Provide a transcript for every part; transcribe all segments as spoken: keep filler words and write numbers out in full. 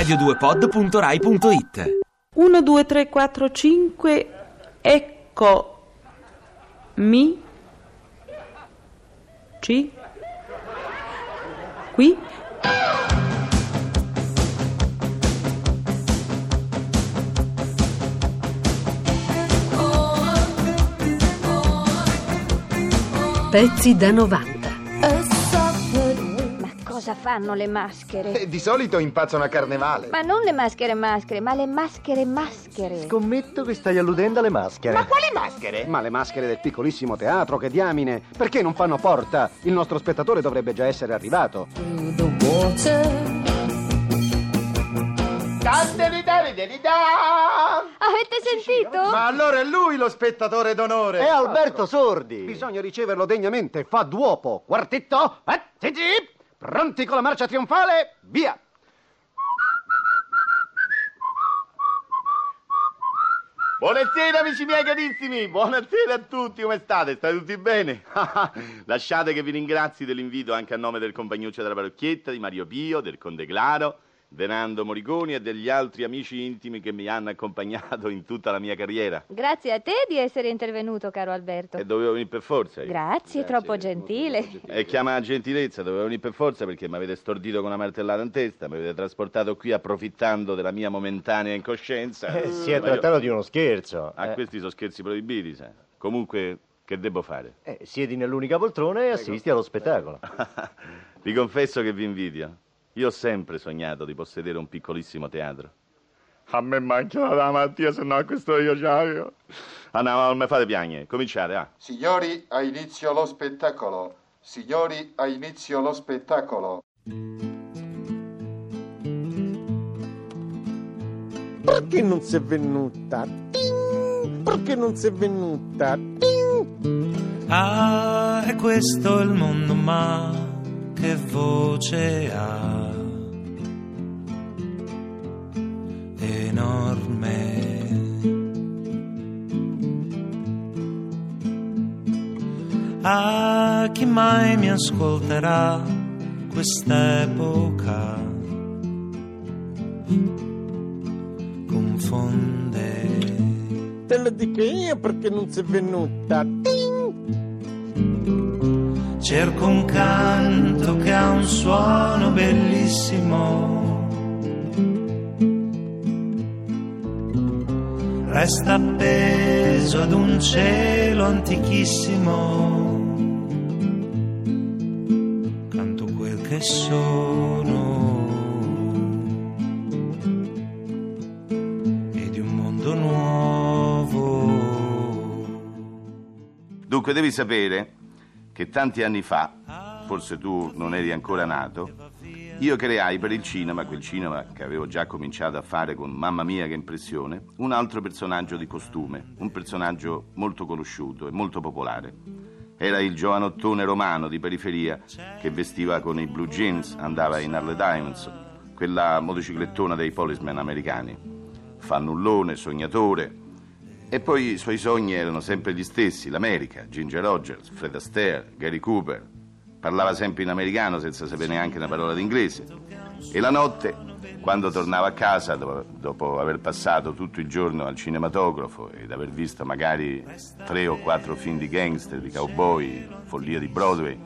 radio due pod punto rai punto it. uno, due, tre, quattro, cinque, ecco mi ci qui. Pezzi da novanta. Cosa fanno le maschere? Eh, di solito impazzano a carnevale. Ma non le maschere maschere, ma le maschere maschere. Scommetto che stai alludendo alle maschere. Ma quale maschere? Ma le maschere del piccolissimo teatro, che diamine. Perché non fanno porta? Il nostro spettatore dovrebbe già essere arrivato. Avete sentito? Ma allora è lui lo spettatore d'onore. È Alberto Sordi. Bisogna riceverlo degnamente, fa duopo. Quartetto, zip. Pronti con la marcia trionfale? Via! Buonasera amici miei carissimi, buonasera a tutti, come state? State tutti bene? Lasciate che vi ringrazi dell'invito anche a nome del compagnuccio della parrocchietta, di Mario Pio, del Conde Claro, Venando Morigoni e degli altri amici intimi che mi hanno accompagnato in tutta la mia carriera. Grazie a te di essere intervenuto, caro Alberto. E dovevo venire per forza io. Grazie, Grazie troppo gentile. gentile. E chiama gentilezza, dovevo venire per forza perché mi avete stordito con una martellata in testa, mi avete trasportato qui approfittando della mia momentanea incoscienza. Eh, si è trattato io... di uno scherzo. Ah, eh. Questi sono scherzi proibiti, sai. Comunque, che devo fare? Eh, siedi nell'unica poltrona e assisti allo spettacolo. Vi confesso che vi invidio. Io ho sempre sognato di possedere un piccolissimo teatro. A me manca la mattia, se no a questo io c'avevo. Ah no, non mi fate piagne. Cominciate, ah. Signori, a inizio lo spettacolo. Signori, a inizio lo spettacolo. Perché non sei venuta? Ting! Perché non sei venuta? Ting! Ah, è questo il mondo, ma... che voce ha, enorme. Ah, chi mai mi ascolterà quest'epoca? Confonde. Te lo dico io perché non sei venuta. Cerco un canto che ha un suono bellissimo. Resta appeso ad un cielo antichissimo. Canto quel che sono e di un mondo nuovo. Dunque devi sapere che tanti anni fa, forse tu non eri ancora nato, io creai per il cinema, quel cinema che avevo già cominciato a fare con Mamma mia che impressione, un altro personaggio di costume, un personaggio molto conosciuto e molto popolare. Era il giovanottone romano di periferia che vestiva con i blue jeans, andava in Harley Davidson, quella motociclettona dei policeman americani, fannullone, sognatore. E poi i suoi sogni erano sempre gli stessi, l'America, Ginger Rogers, Fred Astaire, Gary Cooper. Parlava sempre in americano senza sapere neanche una parola d'inglese. E la notte, quando tornava a casa, dopo, dopo aver passato tutto il giorno al cinematografo ed aver visto magari tre o quattro film di gangster, di cowboy, follia di Broadway,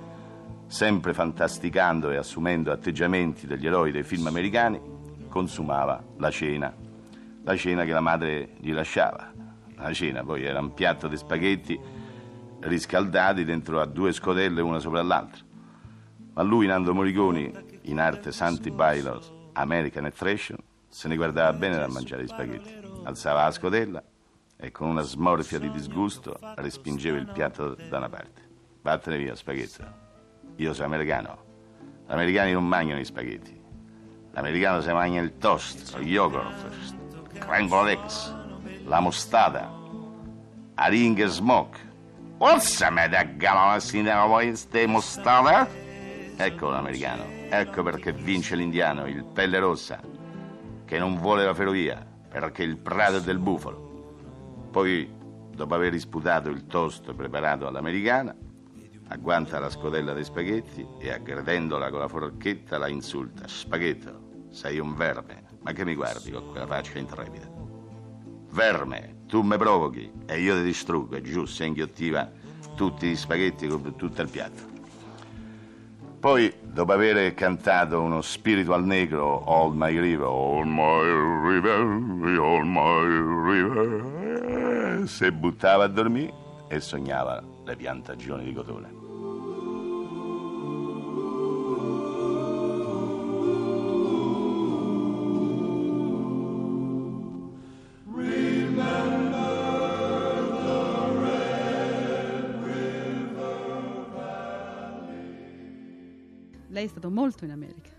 sempre fantasticando e assumendo atteggiamenti degli eroi dei film americani, consumava la cena, la cena che la madre gli lasciava. La cena poi era un piatto di spaghetti riscaldati dentro a due scodelle una sopra l'altra. Ma lui, Nando Moriconi, in arte Santi Bailor, American Attraction, se ne guardava bene dal mangiare gli spaghetti. Alzava la scodella e con una smorfia di disgusto respingeva il piatto da una parte. Vattene via, spaghetto. Io sono americano. Gli americani non mangiano gli spaghetti. L'americano si mangia il toast, lo yogurt, il crème brûlée, la mostata, a ring e smoke. What's the matter, gallo? Si dà voi ste mostata? Ecco l'americano, ecco perché vince l'indiano, il pelle rossa, che non vuole la ferrovia, perché il prato è del bufalo. Poi, dopo aver disputato il toast preparato all'americana, agguanta la scodella dei spaghetti e aggredendola con la forchetta la insulta. Spaghetto, Sei un verme, ma che mi guardi con quella faccia intrepida? Verme, tu me provochi e io ti distruggo, e giù si inghiottiva tutti gli spaghetti con tutto il piatto. Poi, dopo aver cantato uno spiritual negro, All My River, All My River, All My River, si buttava a dormire e sognava le piantagioni di cotone. Lei è stato molto in America.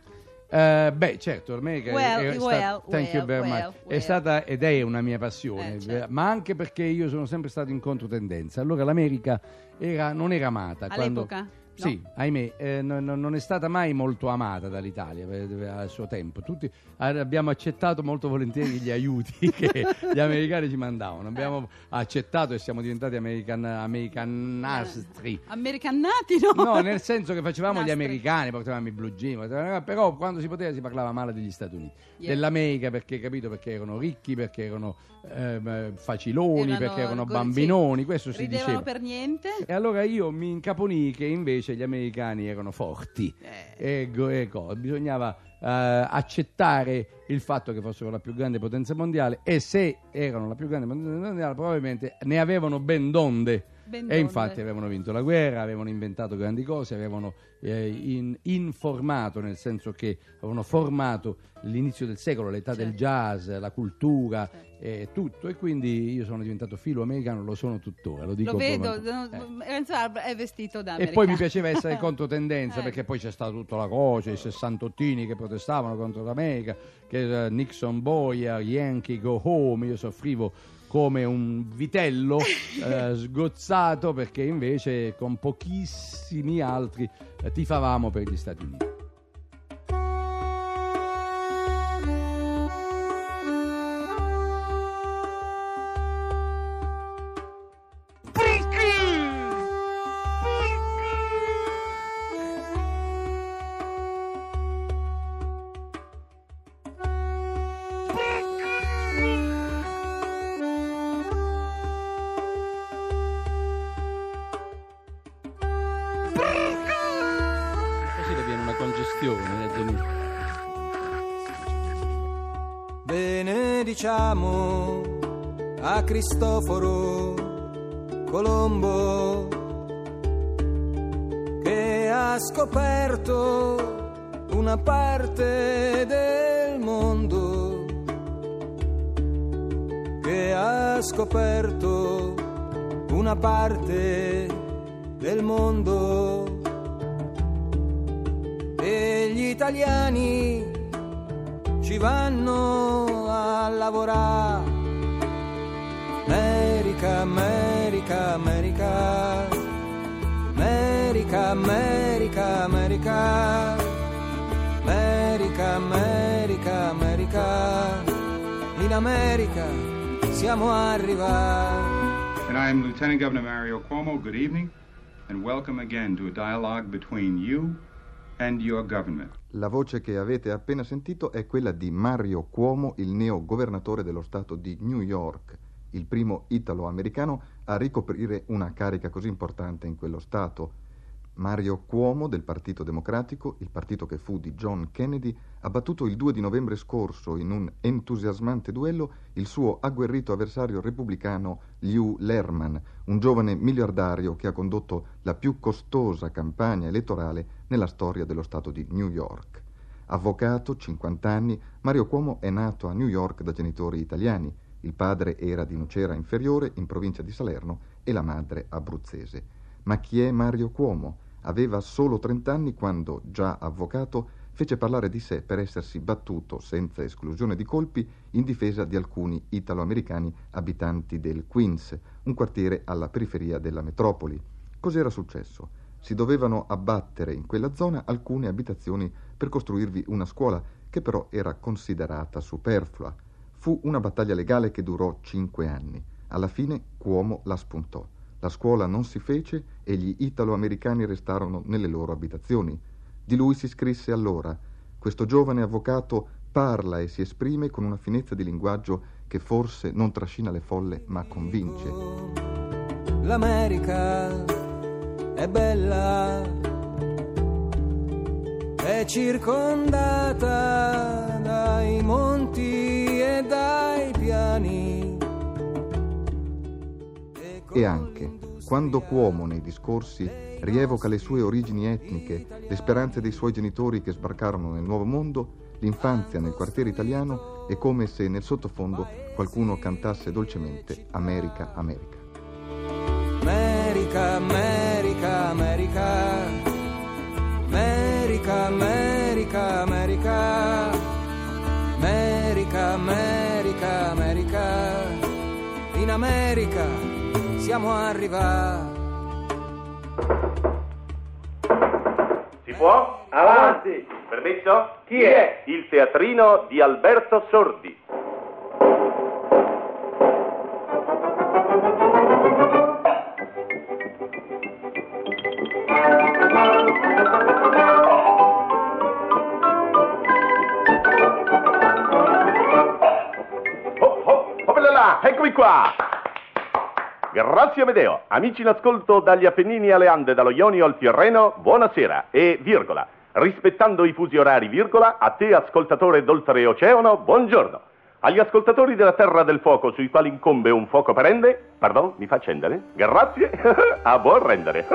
Uh, beh, certo, l'America well, è, è, well, well, well, well. è stata ed è una mia passione, eh, certo. Ma anche perché io sono sempre stato in controtendenza. Allora l'America era, non era amata. All'epoca? Quando, no. Sì, ahimè, eh, no, no, non è stata mai molto amata dall'Italia al suo tempo. Tutti abbiamo accettato molto volentieri gli aiuti che gli americani ci mandavano. Abbiamo accettato e siamo diventati american, americanastri. Americannati, no? No, nel senso che facevamo Nastri. Gli americani, portavamo i blue jeans, però quando si poteva si parlava male degli Stati Uniti, yeah. dell'America, perché capito, perché erano ricchi, perché erano eh, faciloni, erano perché erano gorgi. Bambinoni, questo si Ridevano diceva. Per niente. E allora io mi incaponii che invece Invece gli americani erano forti eh. e, e co, bisognava uh, accettare il fatto che fossero la più grande potenza mondiale, e se erano la più grande potenza mondiale probabilmente ne avevano ben donde, ben e infatti avevano vinto la guerra, avevano inventato grandi cose, avevano eh, in, informato, nel senso che avevano formato l'inizio del secolo, l'età certo. del jazz, la cultura certo. e tutto, e quindi io sono diventato filo americano, lo sono tuttora, lo dico. Lo vedo, non, eh. è vestito da americano. E poi mi piaceva essere controtendenza, eh. perché poi c'è stata tutta la cosa, i sessantottini che protestavano contro l'America, che Nixon boia, Yankee go home, io soffrivo come un vitello eh, sgozzato, perché invece con pochissimi altri eh, tifavamo per gli Stati Uniti. Bene, diciamo a Cristoforo Colombo che ha scoperto una parte del mondo, che ha scoperto una parte del mondo. Gli italiani ci vanno a lavorare. America, America, America, America, America, America, America, America, America, in America siamo arrivati. And I am Lieutenant Governor Mario Cuomo. Good evening and welcome again to a dialogue between you and your government. La voce che avete appena sentito è quella di Mario Cuomo, il neo governatore dello stato di New York, il primo italo-americano a ricoprire una carica così importante in quello stato. Mario Cuomo, del Partito Democratico, il partito che fu di John Kennedy, ha battuto il due di novembre scorso in un entusiasmante duello il suo agguerrito avversario repubblicano Lew Lehrman, un giovane miliardario che ha condotto la più costosa campagna elettorale nella storia dello stato di New York. Avvocato, cinquanta anni, Mario Cuomo è nato a New York da genitori italiani. Il padre era di Nocera Inferiore, in provincia di Salerno, e la madre abruzzese. Ma chi è Mario Cuomo? Aveva solo trent'anni quando, già avvocato, fece parlare di sé per essersi battuto, senza esclusione di colpi, in difesa di alcuni italoamericani abitanti del Queens, un quartiere alla periferia della metropoli. Cos'era successo? Si dovevano abbattere in quella zona alcune abitazioni per costruirvi una scuola, che però era considerata superflua. Fu una battaglia legale che durò cinque anni. Alla fine Cuomo la spuntò. La scuola non si fece e gli italoamericani restarono nelle loro abitazioni. Di lui si scrisse allora: questo giovane avvocato parla e si esprime con una finezza di linguaggio che forse non trascina le folle ma convince. L'America è bella, è circondata dai monti e dai piani. E anche quando Cuomo nei discorsi rievoca le sue origini etniche, le speranze dei suoi genitori che sbarcarono nel Nuovo Mondo, l'infanzia nel quartiere italiano, è come se nel sottofondo qualcuno cantasse dolcemente America, America. America, America, America. America, America, America, America, America, America, in America siamo arrivati. Si può? Avanti! Permesso? Chi è? Il teatrino di Alberto Sordi. Eccomi qua! Grazie Amedeo, amici in ascolto dagli Appennini alle Ande, dallo Ionio al Tirreno, buonasera e virgola, rispettando i fusi orari virgola, a te ascoltatore d'oltreoceano, buongiorno. Agli ascoltatori della Terra del Fuoco sui quali incombe un fuoco perenne, pardon, mi fa accendere, grazie, a buon rendere.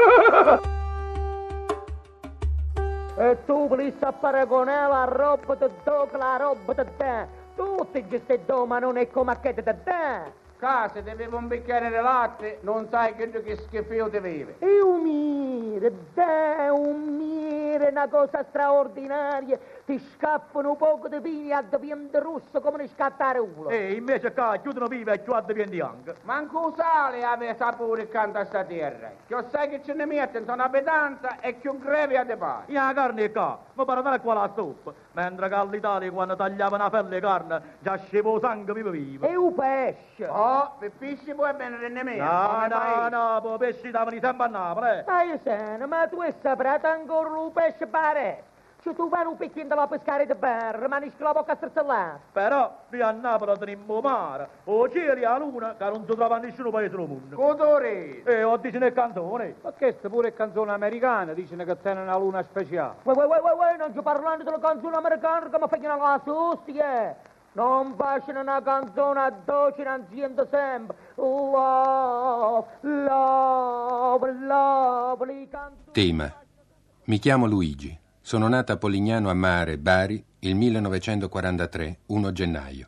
E tu volista paragoneva a roba di doc, la roba di te. Tutti questi doma non è come che te da. Casa ti bevo un bicchiere di latte, non sai che che schifo ti vive. E un mire, beh, un mire, una cosa straordinaria. Ti scappano poco di vini a doppiam di rosso come ne scattare uno. E invece qua chiudono viva e chiudono doppiam di anche. Manco sale aveva sapore canto a sta terra. Che sai che ce ne mettono, sono una pedanza e che un greve a te pare. Io la carne è qua, ma per fare qua la soppa. Mentre che all'Italia quando tagliavano la pelle e carne, già scevo sangue vivo vivo. E un pesce. Oh, per pesce puoi bene nemmeno. No, no, no, no, pesci davano sempre a Napoli. Ma io seno, ma tu hai saprato ancora un pesce pare. Se tu vai un picchino dalla pescare di barra, rimani con la bocca strizzellata. Però, qui a Napoli tenemmo mare, o c'eri a luna, che non si trova in nessun paese del mondo. Codore! E ho dice nel canzone. Ma questa pure è canzone americana, dicono che c'è una luna speciale. Uè, uè, uè, uè, non ci parlando della canzone americana che mi fai una cosa. Non facciano una canzone a dolce, non siente sempre. Love, love, love, li canzoni. Tema. Mi chiamo Luigi. Sono nata a Polignano a Mare, Bari, il millenovecentoquarantatré, primo gennaio.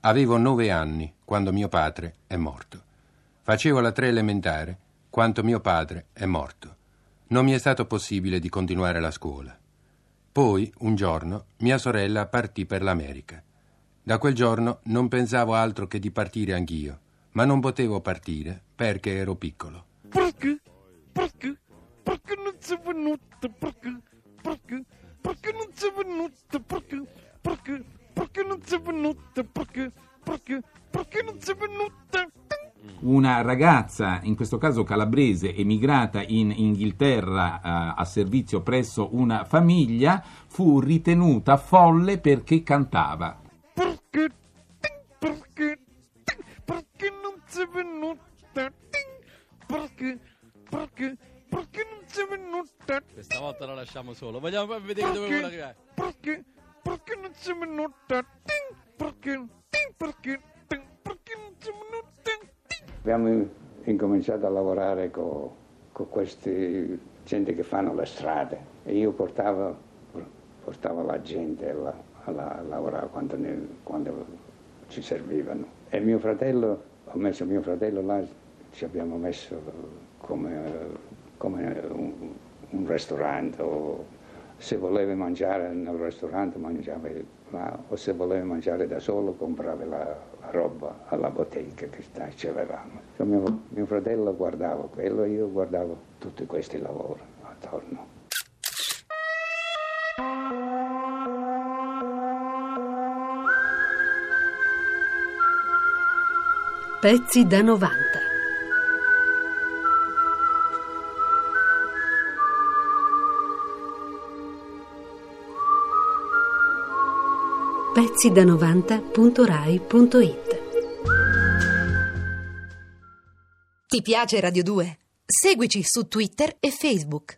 Avevo nove anni quando mio padre è morto. Facevo la tre elementare quando mio padre è morto. Non mi è stato possibile di continuare la scuola. Poi, un giorno, mia sorella partì per l'America. Da quel giorno non pensavo altro che di partire anch'io, ma non potevo partire perché ero piccolo. Perché? Perché? Perché non sei venuto? Perché? Perché? Perché non sei venuta? Perché? Perché? Perché non sei venuta? Perché? Perché? Perché non sei venuta? Una ragazza, in questo caso calabrese, emigrata in Inghilterra eh, a servizio presso una famiglia, fu ritenuta folle perché cantava. Perché? Perché? Perché non sei venuta? Perché? Perché? Perché non sei venuta? Questa volta lo lasciamo solo, vogliamo vedere perché, dove vuole arrivare. Perché? Perché non sei venuta? Perché? Perché? Perché non sei venuta? Abbiamo incominciato a lavorare con co questi gente che fanno le strade e io portavo, portavo la gente a, a, a lavorare quando, ne, quando ci servivano. E mio fratello, ho messo mio fratello là, ci abbiamo messo come... come un, un ristorante, o se voleva mangiare nel ristorante mangiava là, o se voleva mangiare da solo comprava la, la roba alla bottega che ci avevamo. Cioè, mio, mio fratello guardava quello, io guardavo tutti questi lavori attorno. Pezzi da novanta. Pezzi da novanta punto rai punto it. Ti piace Radio due? Seguici su Twitter e Facebook.